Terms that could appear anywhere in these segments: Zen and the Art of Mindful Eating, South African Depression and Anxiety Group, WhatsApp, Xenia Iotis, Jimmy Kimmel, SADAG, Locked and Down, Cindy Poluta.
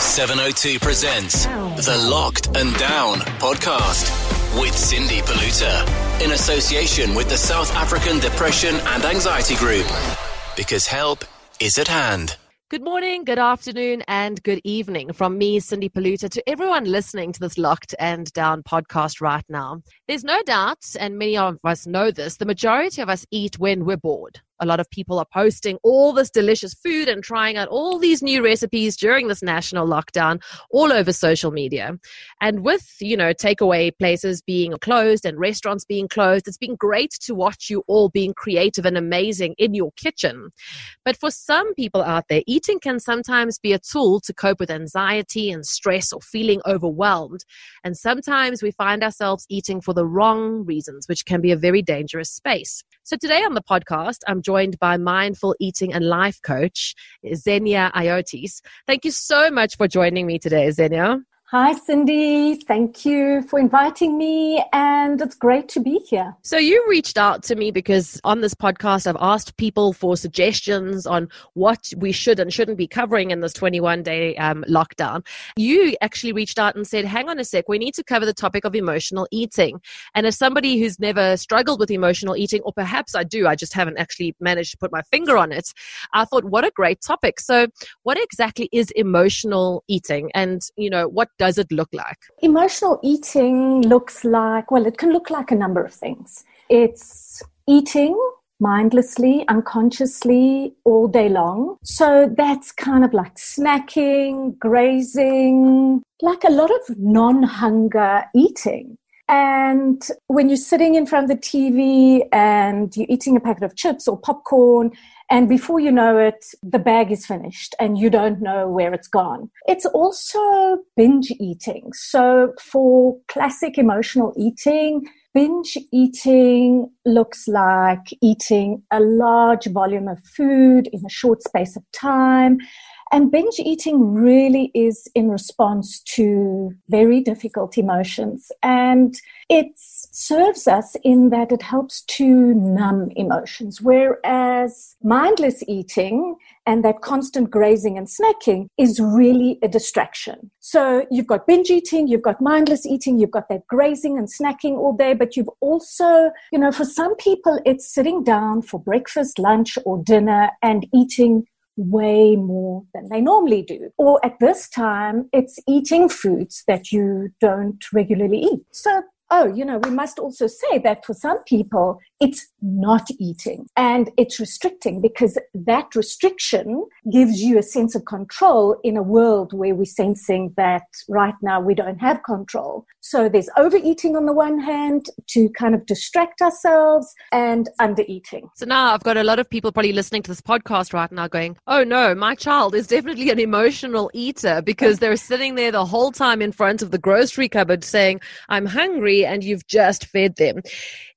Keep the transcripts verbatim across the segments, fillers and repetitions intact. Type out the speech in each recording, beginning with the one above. seven oh two presents the Locked and Down podcast with Cindy Poluta in association with the South African Depression and Anxiety Group, because help is at hand. Good morning, good afternoon, and good evening from me, Cindy Poluta, to everyone listening to this Locked and Down podcast right now. There's no doubt, and many of us know this, the majority of us eat when we're bored. A lot of people are posting all this delicious food and trying out all these new recipes during this national lockdown all over social media. And with, you know, takeaway places being closed and restaurants being closed, it's been great to watch you all being creative and amazing in your kitchen. But for some people out there, eating can sometimes be a tool to cope with anxiety and stress or feeling overwhelmed. And sometimes we find ourselves eating for the wrong reasons, which can be a very dangerous space. So today on the podcast, I'm joined by mindful eating and life coach, Xenia Iotis. Thank you so much for joining me today, Xenia. Hi, Cindy. Thank you for inviting me, and it's great to be here. So you reached out to me because on this podcast, I've asked people for suggestions on what we should and shouldn't be covering in this twenty-one day um, lockdown. You actually reached out and said, hang on a sec, we need to cover the topic of emotional eating. And as somebody who's never struggled with emotional eating, or perhaps I do, I just haven't actually managed to put my finger on it, I thought, what a great topic. So what exactly is emotional eating? And, you know, what does it look like? Emotional eating looks like, well, it can look like a number of things. It's eating mindlessly, unconsciously, all day long. So that's kind of like snacking, grazing, like a lot of non-hunger eating. And when you're sitting in front of the T V and you're eating a packet of chips or popcorn, and before you know it, the bag is finished and you don't know where it's gone. It's also binge eating. So for classic emotional eating, binge eating looks like eating a large volume of food in a short space of time. And binge eating really is in response to very difficult emotions. And it serves us in that it helps to numb emotions, whereas mindless eating and that constant grazing and snacking is really a distraction. So you've got binge eating, you've got mindless eating, you've got that grazing and snacking all day, but you've also, you know, for some people, it's sitting down for breakfast, lunch, or dinner and eating way more than they normally do. Or at this time, it's eating foods that you don't regularly eat. So, oh, you know, we must also say that for some people, it's not eating and it's restricting, because that restriction gives you a sense of control in a world where we're sensing that right now we don't have control. So there's overeating on the one hand to kind of distract ourselves, and undereating. So now I've got a lot of people probably listening to this podcast right now going, oh no, my child is definitely an emotional eater, because they're sitting there the whole time in front of the grocery cupboard saying, I'm hungry, and you've just fed them.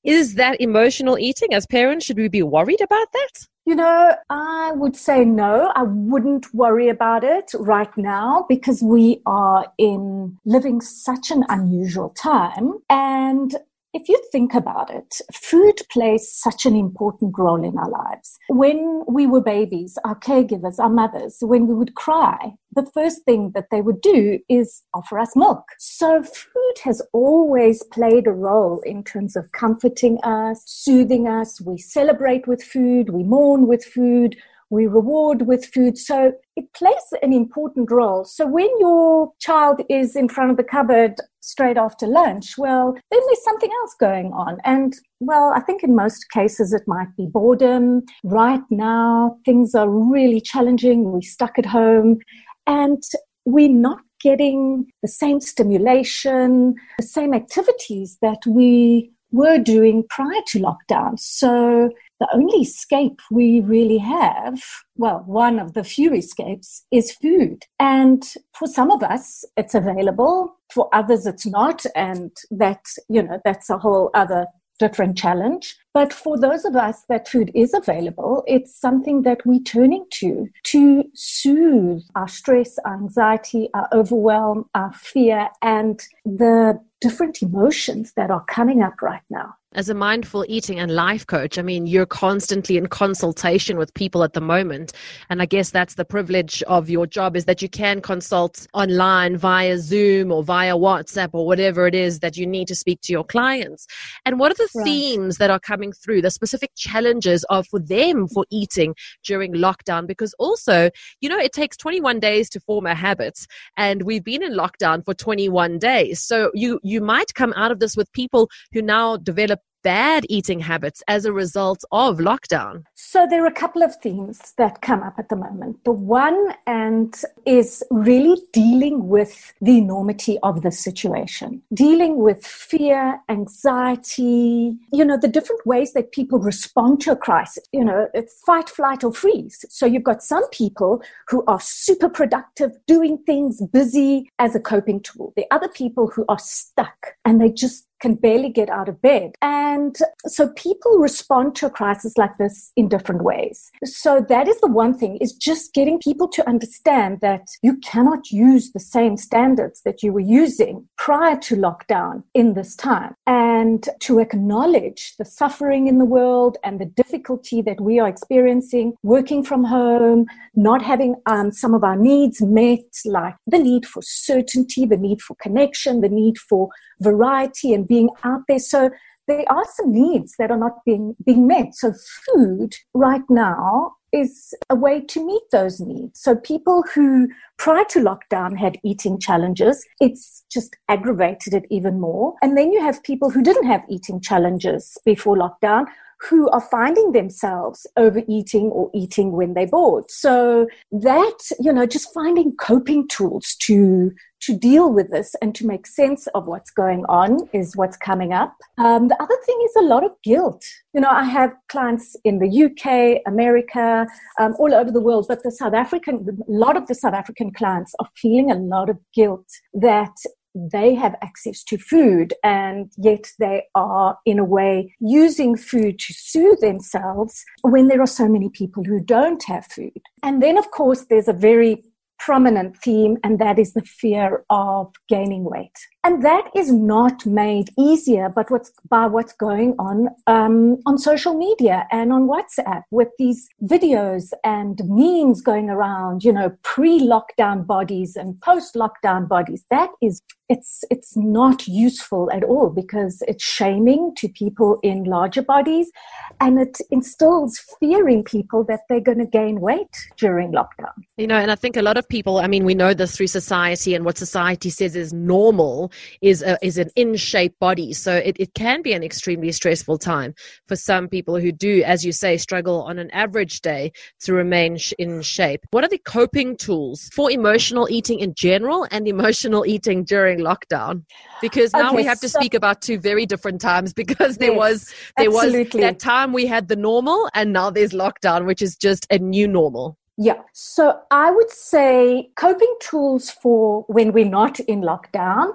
Is that emotional eating? As parents, should we be worried about that? You know, I would say no, I wouldn't worry about it right now, because we are in living such an unusual time. And if you think about it, food plays such an important role in our lives. When we were babies, our caregivers, our mothers, when we would cry, the first thing that they would do is offer us milk. So food has always played a role in terms of comforting us, soothing us. We celebrate with food, we mourn with food, we reward with food. So it plays an important role. So when your child is in front of the cupboard straight after lunch, well, then there's something else going on. And, well, I think in most cases it might be boredom. Right now, things are really challenging. We're stuck at home and we're not getting the same stimulation, the same activities that we were doing prior to lockdown. So the only escape we really have, well, one of the few escapes, is food. And for some of us, it's available. For others, it's not. And that, you know, that's a whole other different challenge. But for those of us that food is available, it's something that we're turning to, to soothe our stress, our anxiety, our overwhelm, our fear, and the different emotions that are coming up right now. As a mindful eating and life coach, I mean, you're constantly in consultation with people at the moment. And I guess that's the privilege of your job, is that you can consult online via Zoom or via WhatsApp or whatever it is that you need to speak to your clients. And what are the right. themes that are coming through, the specific challenges are for them for eating during lockdown? Because also, you know, it takes twenty-one days to form a habit, and we've been in lockdown for twenty-one days. So you, you might come out of this with people who now develop bad eating habits as a result of lockdown? So there are a couple of themes that come up at the moment. The one and is really dealing with the enormity of the situation, dealing with fear, anxiety, you know, the different ways that people respond to a crisis. You know, it's fight, flight, or freeze. So you've got some people who are super productive, doing things, busy as a coping tool. The other people who are stuck and they just can barely get out of bed. And so people respond to a crisis like this in different ways. So that is the one thing, is just getting people to understand that you cannot use the same standards that you were using prior to lockdown in this time, and to acknowledge the suffering in the world and the difficulty that we are experiencing, working from home, not having um, some of our needs met, like the need for certainty, the need for connection, the need for variety and being out there. So there are some needs that are not being, being met. So food right now is a way to meet those needs. So people who prior to lockdown had eating challenges, it's just aggravated it even more. And then you have people who didn't have eating challenges before lockdown who are finding themselves overeating or eating when they're bored. So that, you know, just finding coping tools to to deal with this and to make sense of what's going on is what's coming up. Um, the other thing is a lot of guilt. You know, I have clients in the U K, America, um, all over the world, but the South African, a lot of the South African clients are feeling a lot of guilt that they have access to food, and yet they are, in a way, using food to soothe themselves when there are so many people who don't have food. And then, of course, there's a very prominent theme, and that is the fear of gaining weight. And that is not made easier but what's, by what's going on um, on social media and on WhatsApp, with these videos and memes going around, you know, pre-lockdown bodies and post-lockdown bodies. That is, it's it's not useful at all, because it's shaming to people in larger bodies, and it instills fear in people that they're going to gain weight during lockdown. You know, and I think a lot of people, I mean, we know this through society, and what society says is normal is a, is an in-shape body. So it, it can be an extremely stressful time for some people who do, as you say, struggle on an average day to remain sh- in shape. What are the coping tools for emotional eating in general and emotional eating during lockdown? Because now okay, we have to so- speak about two very different times, because there yes, was there absolutely. was that time we had the normal, and now there's lockdown, which is just a new normal. Yeah. So I would say coping tools for when we're not in lockdown,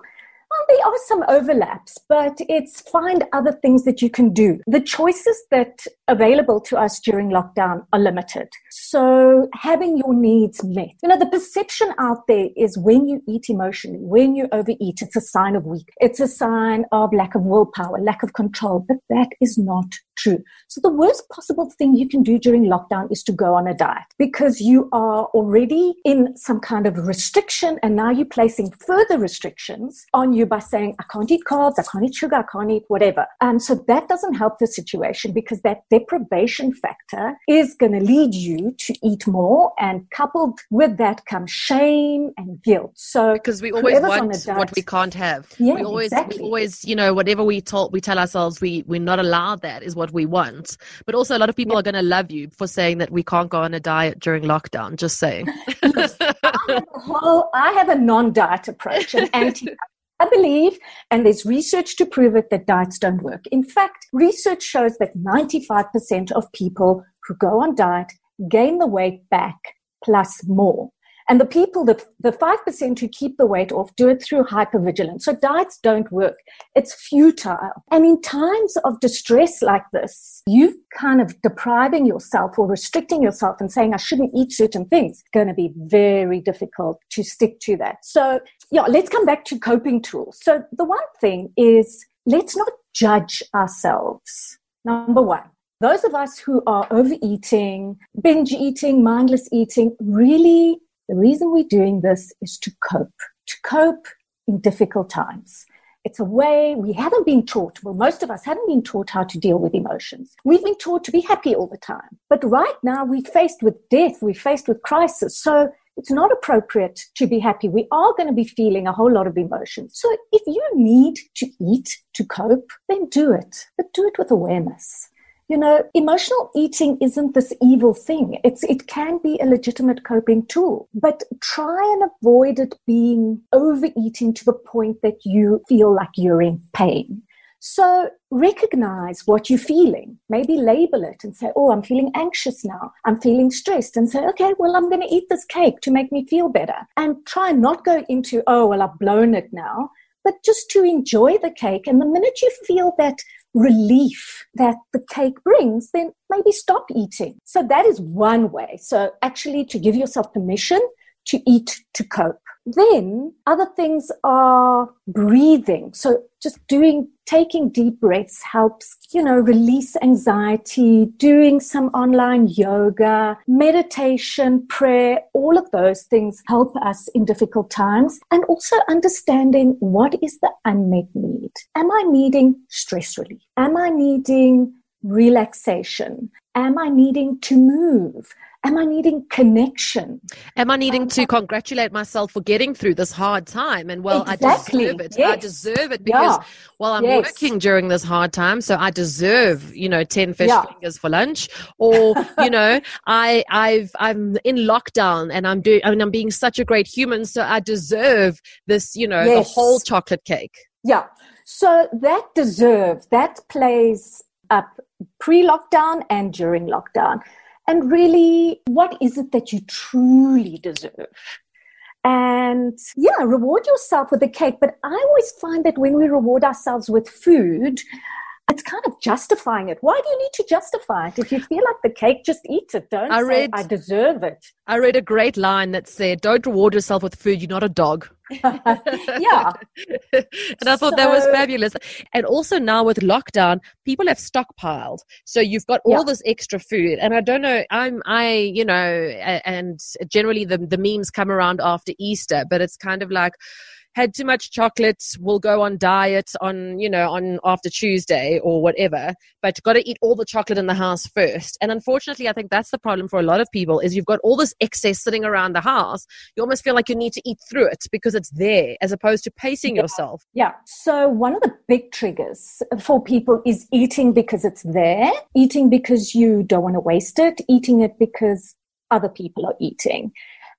well, there are some overlaps, but it's find other things that you can do. The choices that are available to us during lockdown are limited. So having your needs met. You know, the perception out there is when you eat emotionally, when you overeat, it's a sign of weak. It's a sign of lack of willpower, lack of control, but that is not true. So the worst possible thing you can do during lockdown is to go on a diet, because you are already in some kind of restriction, and now you're placing further restrictions on you by saying, I can't eat carbs, I can't eat sugar, I can't eat whatever. And so that doesn't help the situation, because that deprivation factor is going to lead you to eat more, and coupled with that comes shame and guilt. So because we always want diet, what we can't have. Yeah, we always, exactly. we always, you know, whatever we told, we tell ourselves we, we're not allowed that is what we want. But also a lot of people yeah. are going to love you for saying that we can't go on a diet during lockdown, just saying. Yes, I have a whole, I have a non-diet approach, an anti I believe, and there's research to prove it, that diets don't work. In fact, research shows that ninety-five percent of people who go on diet gain the weight back plus more. And the people, the, the five percent who keep the weight off, do it through hypervigilance. So diets don't work. It's futile. And in times of distress like this, you kind of depriving yourself or restricting yourself and saying, I shouldn't eat certain things, it's going to be very difficult to stick to that. So yeah, let's come back to coping tools. So the one thing is, let's not judge ourselves. Number one, those of us who are overeating, binge eating, mindless eating, really the reason we're doing this is to cope, to cope in difficult times. It's a way we haven't been taught, well, most of us haven't been taught how to deal with emotions. We've been taught to be happy all the time. But right now we're faced with death, we're faced with crisis. So it's not appropriate to be happy. We are going to be feeling a whole lot of emotions. So if you need to eat to cope, then do it, but do it with awareness. You know, emotional eating isn't this evil thing. It's It can be a legitimate coping tool, but try and avoid it being overeating to the point that you feel like you're in pain. So recognize what you're feeling. Maybe label it and say, oh, I'm feeling anxious now. I'm feeling stressed, and say, okay, well, I'm going to eat this cake to make me feel better. And try and not go into, oh, well, I've blown it now, but just to enjoy the cake. And the minute you feel that relief that the cake brings, then maybe stop eating. So that is one way. So actually to give yourself permission to eat to cope. Then other things are breathing. So just doing, taking deep breaths helps, you know, release anxiety, doing some online yoga, meditation, prayer, all of those things help us in difficult times. And also understanding what is the unmet need. Am I needing stress relief? Am I needing relaxation? Am I needing to move? Am I needing connection? Am I needing um, to congratulate myself for getting through this hard time? And well, exactly. I deserve it. Yes. I deserve it because yeah. well, I'm yes. working during this hard time, so I deserve, you know, ten fish yeah. fingers for lunch. Or you know, I I've I'm in lockdown and I'm doing I mean, I'm being such a great human, so I deserve this, you know, yes. the whole chocolate cake. Yeah. So that deserve that plays up pre-lockdown and during lockdown. And really, what is it that you truly deserve? And yeah, reward yourself with a cake. But I always find that when we reward ourselves with food, it's kind of justifying it. Why do you need to justify it? If you feel like the cake, just eat it. Don't I say, read, I deserve it. I read a great line that said, don't reward yourself with food. You're not a dog. yeah. And I thought so, that was fabulous. And also now with lockdown, people have stockpiled. So you've got all yeah. this extra food. And I don't know, I'm, I, you know, and generally the, the memes come around after Easter, but it's kind of like, had too much chocolate, will go on diet on, you know, on after Tuesday or whatever, but got to eat all the chocolate in the house first. And unfortunately, I think that's the problem for a lot of people is you've got all this excess sitting around the house. You almost feel like you need to eat through it because it's there as opposed to pacing yeah. yourself. Yeah. So one of the big triggers for people is eating because it's there, eating because you don't want to waste it, eating it because other people are eating.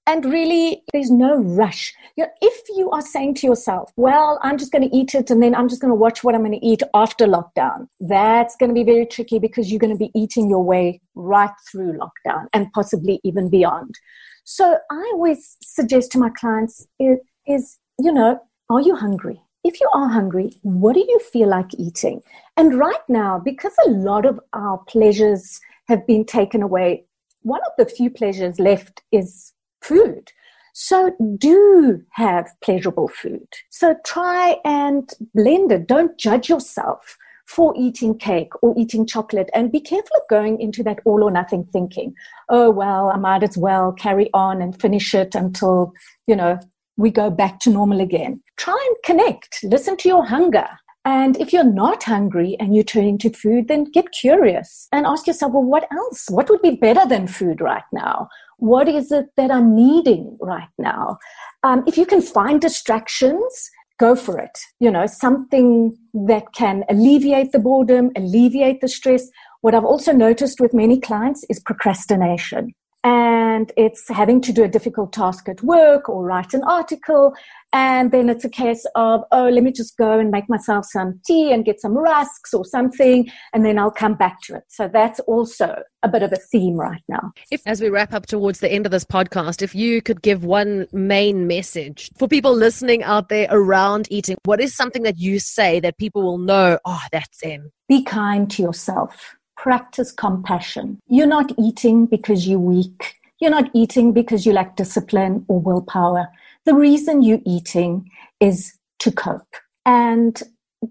And really, there's no rush. You know, if you are saying to yourself, well, I'm just going to eat it and then I'm just going to watch what I'm going to eat after lockdown, that's going to be very tricky because you're going to be eating your way right through lockdown and possibly even beyond. So I always suggest to my clients is, is you know, are you hungry? If you are hungry, what do you feel like eating? And right now, because a lot of our pleasures have been taken away, one of the few pleasures left is food. So do have pleasurable food. So try and blend it. Don't judge yourself for eating cake or eating chocolate. And be careful of going into that all or nothing thinking. Oh, well, I might as well carry on and finish it until, you know, we go back to normal again. Try and connect. Listen to your hunger. And if you're not hungry and you're turning to food, then get curious and ask yourself, well, what else? What would be better than food right now? What is it that I'm needing right now? Um, if you can find distractions, go for it. You know, something that can alleviate the boredom, alleviate the stress. What I've also noticed with many clients is procrastination. And it's having to do a difficult task at work or write an article. And then it's a case of, oh, let me just go and make myself some tea and get some rusks or something. And then I'll come back to it. So that's also a bit of a theme right now. If, as we wrap up towards the end of this podcast, if you could give one main message for people listening out there around eating, what is something that you say that people will know, oh, that's him? Be kind to yourself. Practice compassion. You're not eating because you're weak. You're not eating because you lack discipline or willpower. The reason you're eating is to cope. And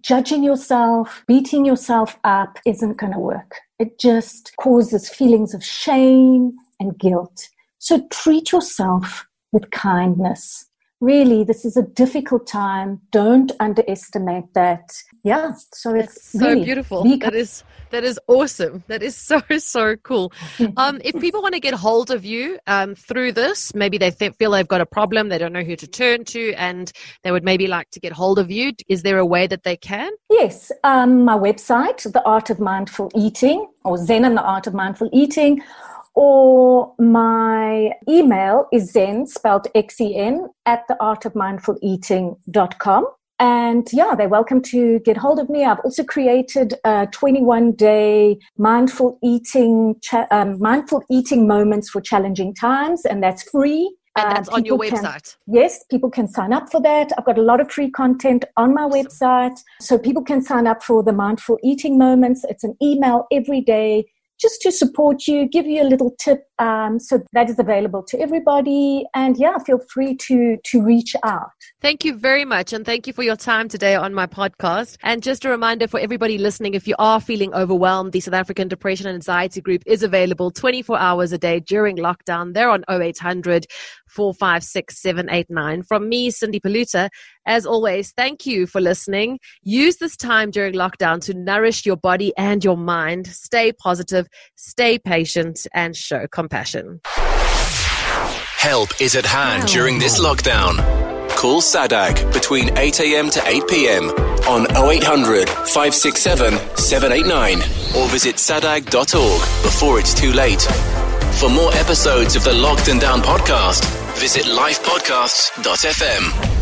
judging yourself, beating yourself up isn't going to work. It just causes feelings of shame and guilt. So treat yourself with kindness. Really, this is a difficult time. Don't underestimate that. Yeah. So it's That's so really beautiful. Be- that is that is awesome. That is so, so cool. Um, if people want to get hold of you um, through this, maybe they th- feel they've got a problem, they don't know who to turn to, and they would maybe like to get hold of you. Is there a way that they can? Yes. Um, my website, The Art of Mindful Eating, or Zen and the Art of Mindful Eating, or my email is zen, spelled X E N, at the art of mindful eating dot com. And yeah, they're welcome to get hold of me. I've also created a twenty-one day mindful eating cha- um, mindful eating moments for challenging times, and that's free. And that's uh, on your website? Can, yes, people can sign up for that. I've got a lot of free content on my awesome. website. So people can sign up for the mindful eating moments. It's an email every day, just to support you, give you a little tip. Um, so that is available to everybody. And yeah, feel free to to reach out. Thank you very much. And thank you for your time today on my podcast. And just a reminder for everybody listening, if you are feeling overwhelmed, the South African Depression and Anxiety Group is available twenty-four hours a day during lockdown. They're on oh eight hundred, four five six, seven eight nine. From me, Cindy Poluta, as always, thank you for listening. Use this time during lockdown to nourish your body and your mind. Stay positive, stay patient, and show compassion. Help is at hand during this lockdown. Call SADAG between eight a.m. to eight p.m. on oh eight hundred, five six seven, seven eight nine or visit sadag dot org before it's too late. For more episodes of the Locked and Down podcast, visit life podcasts dot f m.